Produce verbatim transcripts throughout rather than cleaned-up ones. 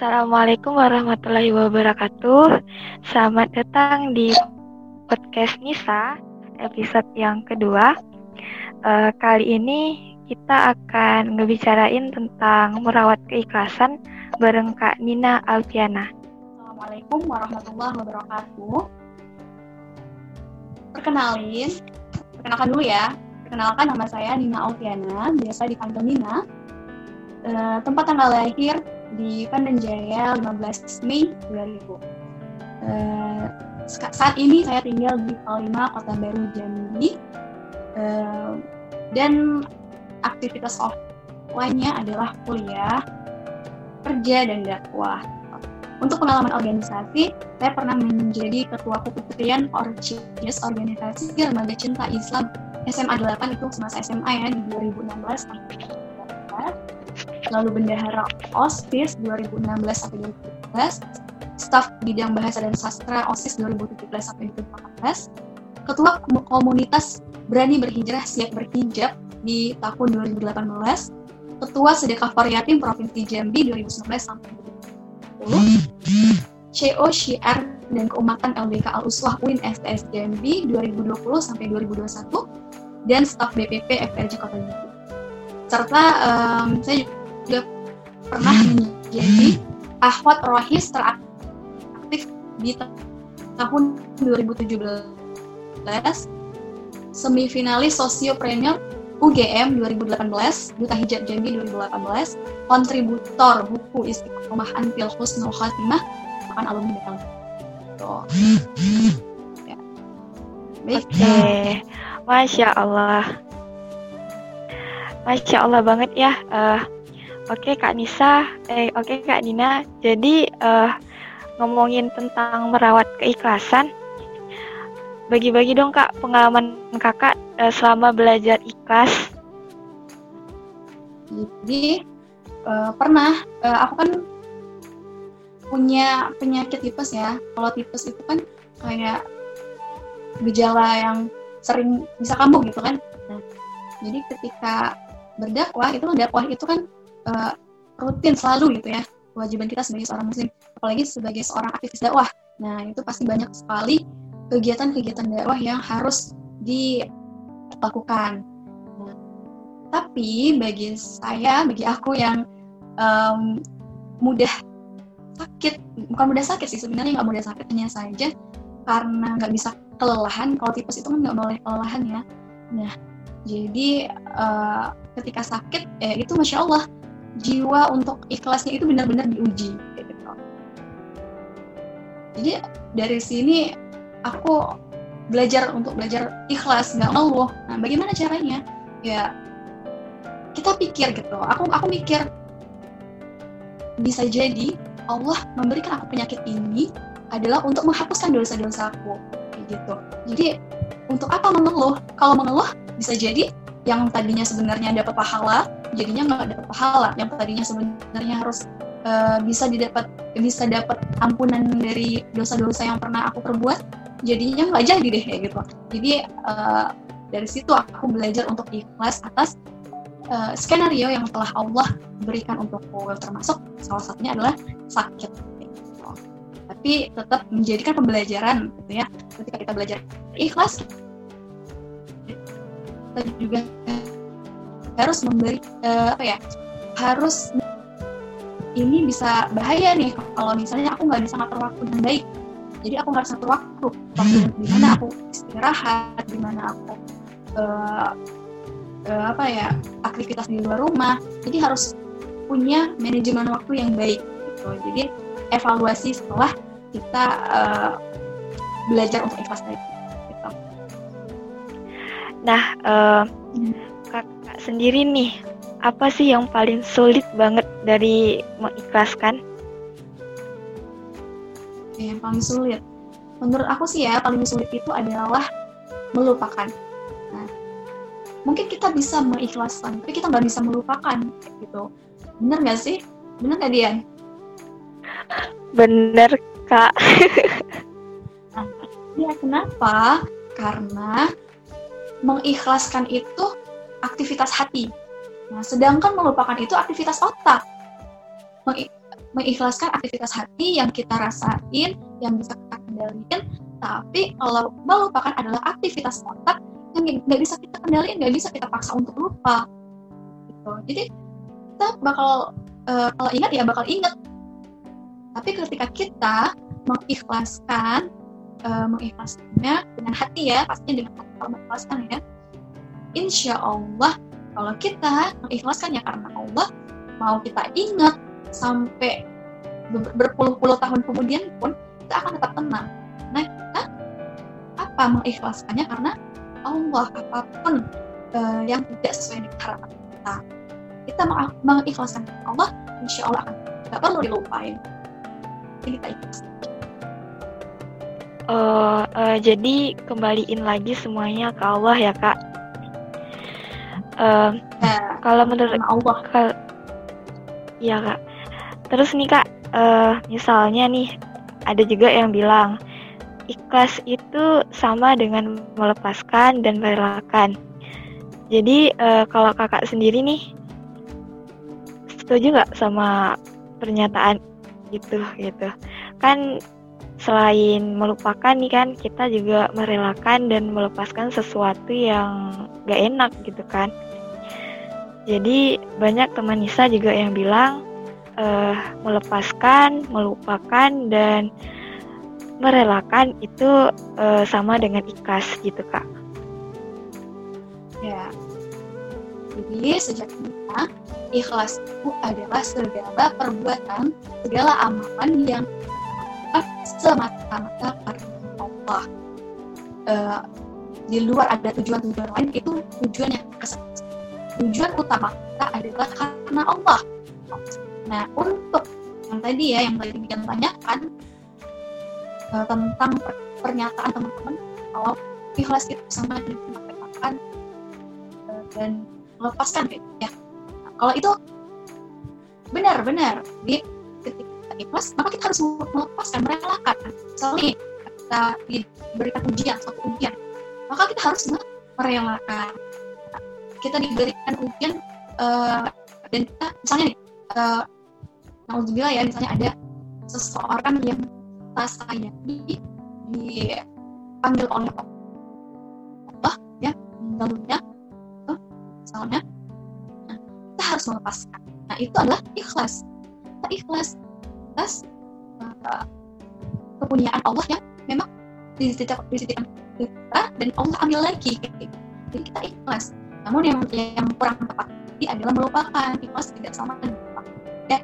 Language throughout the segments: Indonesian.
Assalamualaikum warahmatullahi wabarakatuh. Selamat datang di podcast Nisa, episode yang kedua. e, Kali ini kita akan ngebicarain tentang merawat keikhlasan bareng Kak Nina Altiana. Assalamualaikum warahmatullahi wabarakatuh. Perkenalin, perkenalkan dulu ya. Perkenalkan, nama saya Nina Altiana, biasa dipanggil Nina. e, Tempat tanggal lahir di Pandanjaya lima belas Mei dua ribu. Uh, saat ini saya tinggal di Palima, Kota Baru, Jambi. Uh, dan aktivitas offline-nya adalah kuliah, kerja, dan dakwah. Untuk pengalaman organisasi, saya pernah menjadi ketua keputrian Orchanges, organisasi Girmaga Cinta Islam S M A delapan, itu semasa S M A ya, di dua ribu enam belas. Lalu bendahara OSIS dua ribu enam belas sampai dua ribu tujuh belas, staf bidang bahasa dan sastra OSIS dua ribu tujuh belas sampai dua ribu delapan belas, ketua komunitas berani berhijrah siap berhijab di tahun dua ribu delapan belas, ketua sedekah variatim provinsi Jambi dua ribu sembilan belas sampai dua ribu sepuluh, C O syiar dan keumatan L B K al uswah U I N S T S Jambi dua ribu dua puluh sampai dua ribu dua puluh satu, dan staf B P P F R J Kota Jambi. Serta um, saya juga pernah menjadi ahwat Rohis teraktif di tahun dua ribu tujuh belas, semifinalis sosiopreneur U G M dua ribu delapan belas, Duta Hijab Jambi dua ribu delapan belas, kontributor buku Istiqomah Antil Husnul Khatimah, bahkan alumni B K L. Tuh. Ya. Baik. Okay. Masya Allah. Masya Allah banget ya. uh, Oke okay, Kak Nisa, eh, Oke okay, Kak Nina. Jadi uh, ngomongin tentang merawat keikhlasan, bagi-bagi dong Kak pengalaman Kakak uh, selama belajar ikhlas. Jadi uh, pernah uh, aku kan punya penyakit tipes ya. Kalau tipes itu kan kayak gejala yang sering bisa kambuh gitu kan. Nah, jadi ketika berdakwah itu dakwah itu kan uh, rutin selalu gitu ya, kewajiban kita sebagai seorang muslim, apalagi sebagai seorang aktivis dakwah. Nah, itu pasti banyak sekali kegiatan-kegiatan dakwah yang harus dilakukan. Nah, tapi bagi saya, bagi aku yang um, mudah sakit, bukan mudah sakit sih sebenarnya, nggak mudah sakit, hanya saja karena nggak bisa kelelahan. Kalau tipes itu kan nggak boleh kelelahan ya. Nah, jadi uh, ketika sakit, eh, itu Masya Allah, jiwa untuk ikhlasnya itu benar-benar diuji gitu. Jadi dari sini aku belajar untuk belajar ikhlas, gak ngeluh. Nah, bagaimana caranya? Ya, kita pikir gitu. Aku aku mikir, bisa jadi Allah memberikan aku penyakit ini adalah untuk menghapuskan dosa-dosaku gitu. Jadi untuk apa mengeluh? Kalau mengeluh bisa jadi yang tadinya sebenarnya dapat pahala, jadinya nggak dapat pahala. Yang tadinya sebenarnya harus uh, bisa didapat, bisa dapat ampunan dari dosa-dosa yang pernah aku perbuat, jadinya nggak jadi deh kayak gitu. Jadi uh, dari situ aku belajar untuk ikhlas atas uh, skenario yang telah Allah berikan untukku. Termasuk salah satunya adalah sakit. Gitu. Tapi tetap menjadikan pembelajaran, gitu ya. Ketika kita belajar ikhlas, kita juga harus memberi uh, apa ya harus ini bisa bahaya nih kalau misalnya aku nggak bisa ngatur waktu dengan baik. Jadi aku harus ngatur waktu, waktu di mana aku istirahat, di mana aku uh, uh, apa ya aktivitas di luar rumah. Jadi harus punya manajemen waktu yang baik gitu. Jadi evaluasi setelah kita uh, belajar untuk ikhlas tadi. Nah, eh, Kakak sendiri nih, apa sih yang paling sulit banget dari mengikhlaskan? Yang paling sulit, menurut aku sih ya, paling sulit itu adalah melupakan. Nah, mungkin kita bisa mengikhlaskan, tapi kita nggak bisa melupakan, gitu. Bener nggak sih? Bener nggak, Dian? Bener, Kak. Nah, ya kenapa? Karena mengikhlaskan itu aktivitas hati. Nah, sedangkan melupakan itu aktivitas otak. mengikhlaskan aktivitas hati yang kita rasain, yang bisa kita kendalikan. Tapi kalau melupakan adalah aktivitas otak yang nggak bisa kita kendalikan, nggak bisa kita paksa untuk lupa. Gitu. Jadi kita bakal uh, kalau ingat ya bakal ingat. Tapi ketika kita mengikhlaskan, uh, mengikhlaskannya dengan hati ya, pastinya dengan hati kalau mengikhlaskan ya. Insya Allah kalau kita mengikhlaskannya karena Allah mau kita ingat sampai berpuluh-puluh tahun kemudian pun kita akan tetap tenang. Nah kita apa mengikhlaskannya karena Allah apapun uh, yang tidak sesuai dengan harapan kita. Kita mengikhlaskan Allah, insya Allah akan tidak perlu dilupain. Jadi kita ikhlaskan. Uh, uh, jadi kembaliin lagi semuanya ke Allah ya kak. Uh, nah, kalau menurut Allah, kal- ya kak. Terus nih kak, uh, misalnya nih ada juga yang bilang ikhlas itu sama dengan melepaskan dan merelakan. Jadi uh, kalau kakak sendiri nih setuju nggak sama pernyataan gitu gitu? Kan selain melupakan nih kan kita juga merelakan dan melepaskan sesuatu yang nggak enak gitu kan. Jadi banyak teman Nisa juga yang bilang Uh, melepaskan, melupakan, dan merelakan itu uh, sama dengan ikhlas gitu kak. Ya, jadi sejatinya ikhlas itu adalah segala perbuatan, segala amalan yang semata-mata karena Allah. Uh, di luar ada tujuan-tujuan lain, itu tujuan yang kesempatan. Tujuan utama kita adalah karena Allah. Nah, untuk yang tadi ya, yang tadi Dian tanyakan uh, tentang per- pernyataan teman-teman kalau ikhlas itu sama dengan melepaskan uh, dan melepaskan ya. Nah, kalau itu benar-benar, jadi ketika kita ikhlas, maka kita harus melepaskan, merelakan. Misalnya kita diberikan ujian, suatu ujian, maka kita harus merelakan. Kita diberikan ujian uh, dan kita, misalnya nih, uh, Alhamdulillah ya, misalnya ada seseorang yang kita sayangi dipanggil oleh Allah ya, meninggal dunia, itu misalnya, nah, kita harus melepaskan. Nah itu adalah ikhlas. Kita ikhlas atas uh, kepunyaan Allah yang memang disediakan kita dan Allah ambil lagi. Jadi kita ikhlas. Namun yang yang kurang tepat adalah melupakan. Ikhlas tidak sama dengan melupakan. Ya.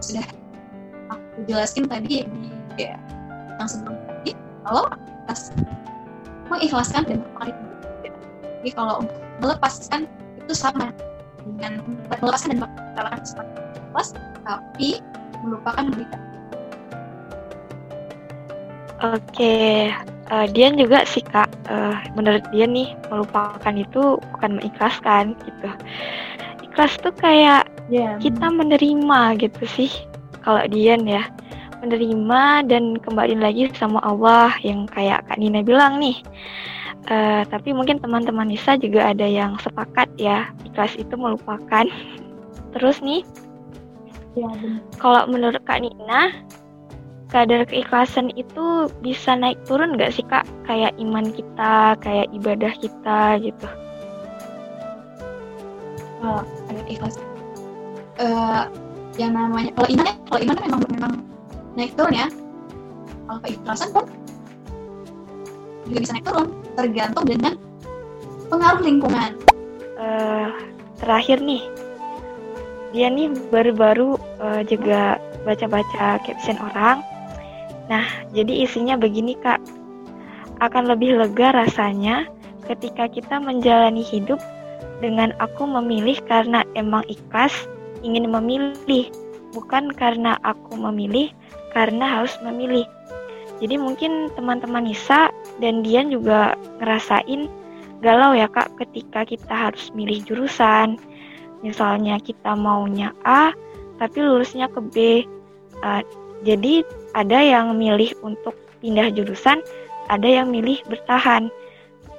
Sudah aku jelasin tadi di ya, yang sebelum tadi kalau atas mengikhlaskan dan melupakan itu. Jadi kalau untuk melepaskan itu sama dengan melepaskan dan melupakan seperti ikhlas, tapi melupakan berita. Oke, uh, Dian juga sih kak. Uh, menurut Dian nih melupakan itu bukan mengikhlaskan gitu. Ikhlas tuh kayak yeah, kita menerima gitu sih. Kalau Dian ya menerima dan kembali lagi sama Allah yang kayak Kak Nina bilang nih. Uh, tapi mungkin teman-teman Nisa juga ada yang sepakat ya, ikhlas itu melupakan. Terus nih, yeah, kalau menurut Kak Nina, kadar keikhlasan itu bisa naik turun nggak sih kak? Kayak iman kita, kayak ibadah kita gitu. Kalau oh, kadar keikhlasan, uh, yang namanya kalau iman, kalau iman memang memang naik turun ya. Kalau keikhlasan pun juga bisa naik turun, tergantung dengan pengaruh lingkungan. Uh, terakhir nih, dia nih baru-baru uh, juga baca-baca caption orang. Nah, jadi isinya begini kak, akan lebih lega rasanya ketika kita menjalani hidup dengan aku memilih karena emang ikhlas ingin memilih, bukan karena aku memilih karena harus memilih. Jadi mungkin teman-teman Nisa dan Dian juga ngerasain galau ya kak ketika kita harus milih jurusan. Misalnya kita maunya A tapi lulusnya ke B. Uh, jadi ada yang milih untuk pindah jurusan, ada yang milih bertahan.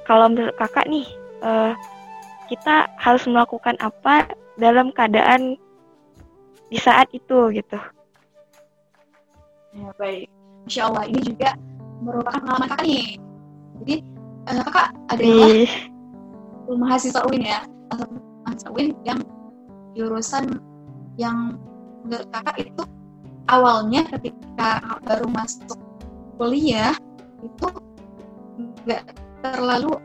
Kalau menurut kakak nih, uh, kita harus melakukan apa dalam keadaan di saat itu gitu? Ya, baik. Insya Allah ini juga merupakan pengalaman kakak nih. Jadi uh, kakak adalah hmm. mahasiswa U I N ya, atau mahasiswa U I N yang jurusan yang menurut kakak itu awalnya ketika baru masuk kuliah itu nggak terlalu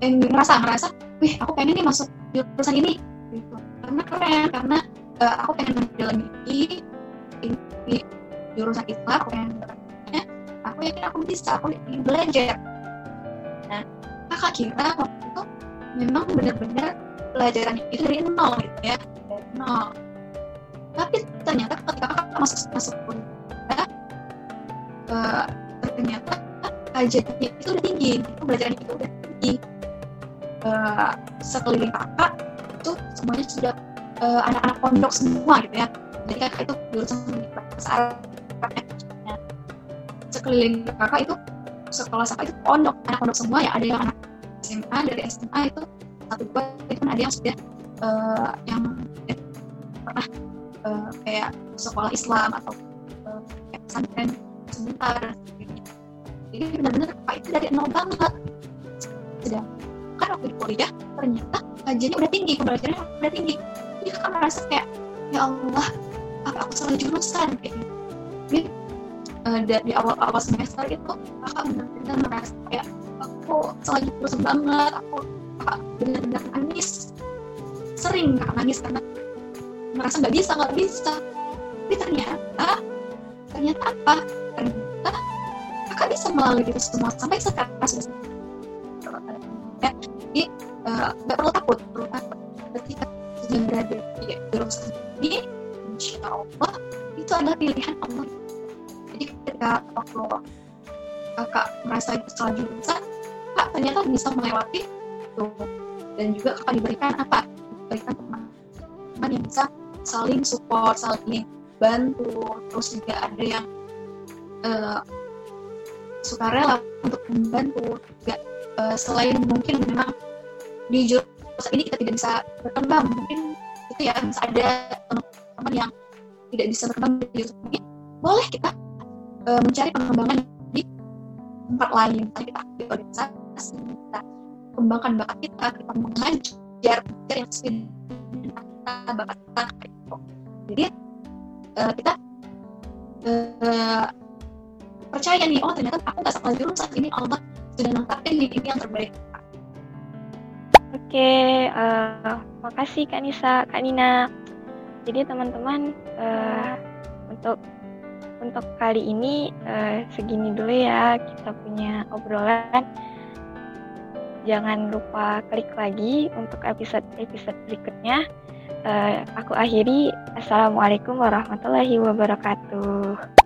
eh, ngerasa ngerasa, wih aku pengen nih masuk jurusan ini, gitu. Karena keren, karena uh, aku pengen menjalani di, di jurusan Islam, aku pengen bertanya, aku yakin aku bisa, aku ingin belajar. Nah, kakak kira waktu itu memang benar-benar pelajaran itu dari nol, gitu ya, dari nol. Tapi ternyata ketika kakak masuk masuk kuliah, uh, ternyata kajiannya itu udah tinggi, itu pelajaran itu udah tinggi. Uh, sekeliling kakak itu semuanya sudah uh, anak-anak pondok semua gitu ya, jadi kakak itu jurusan bahasa Arab. Nah, sekeliling kakak itu sekolah kakak itu pondok, anak pondok semua ya, ada yang anak S M A, dari S M A itu satu dua itu ada yang sudah uh, yang ya, pernah uh, kayak sekolah Islam atau uh, kayak pesantren sebentar dan sebagainya. Jadi benar-benar kakak itu dari nol banget sudah. Kan waktu di kuliah ternyata kajiannya udah tinggi, pembelajarannya udah tinggi, jadi kakak merasa kayak ya Allah apa aku salah jurusan kayak gitu. Jadi uh, dari awal-awal semester itu kakak benar-benar merasa kayak aku salah jurusan banget, aku kakak benar-benar nangis, sering kakak nangis karena merasa nggak bisa nggak bisa. Tapi ternyata ternyata apa? Ternyata kakak bisa melalui itu semua sampai sekarang sudah. Jadi uh, nggak perlu takut, perlu takut. Ketika sudah berada di jurusan ini, insya Allah itu adalah pilihan Allah. Jadi ketika waktu kakak merasa salah jurusan, kak ternyata bisa melewati itu, dan juga kakak diberikan apa? Diberikan teman yang bisa saling support, saling bantu. Terus juga ada yang uh, sukarela untuk membantu juga. Selain mungkin memang di jurusan ini kita tidak bisa berkembang, mungkin itu ya bisa ada teman-teman yang tidak bisa berkembang di jurusan ini, boleh kita uh, mencari pengembangan di tempat lain. Misalnya kita aktif organisasi, kita kembangkan bakat kita, kita mengajar mengajar yang sesuai dengan kita, bakat kita. Jadi uh, kita uh, percaya nih, oh ternyata aku nggak salah jurusan ini, Allah sudah nangkapin ini yang terbaik. Oke, okay, uh, makasih Kak Nisa, Kak Nina. Jadi teman-teman uh, untuk untuk kali ini uh, segini dulu ya kita punya obrolan. Jangan lupa klik lagi untuk episode-episode berikutnya. Uh, aku akhiri. Assalamualaikum warahmatullahi wabarakatuh.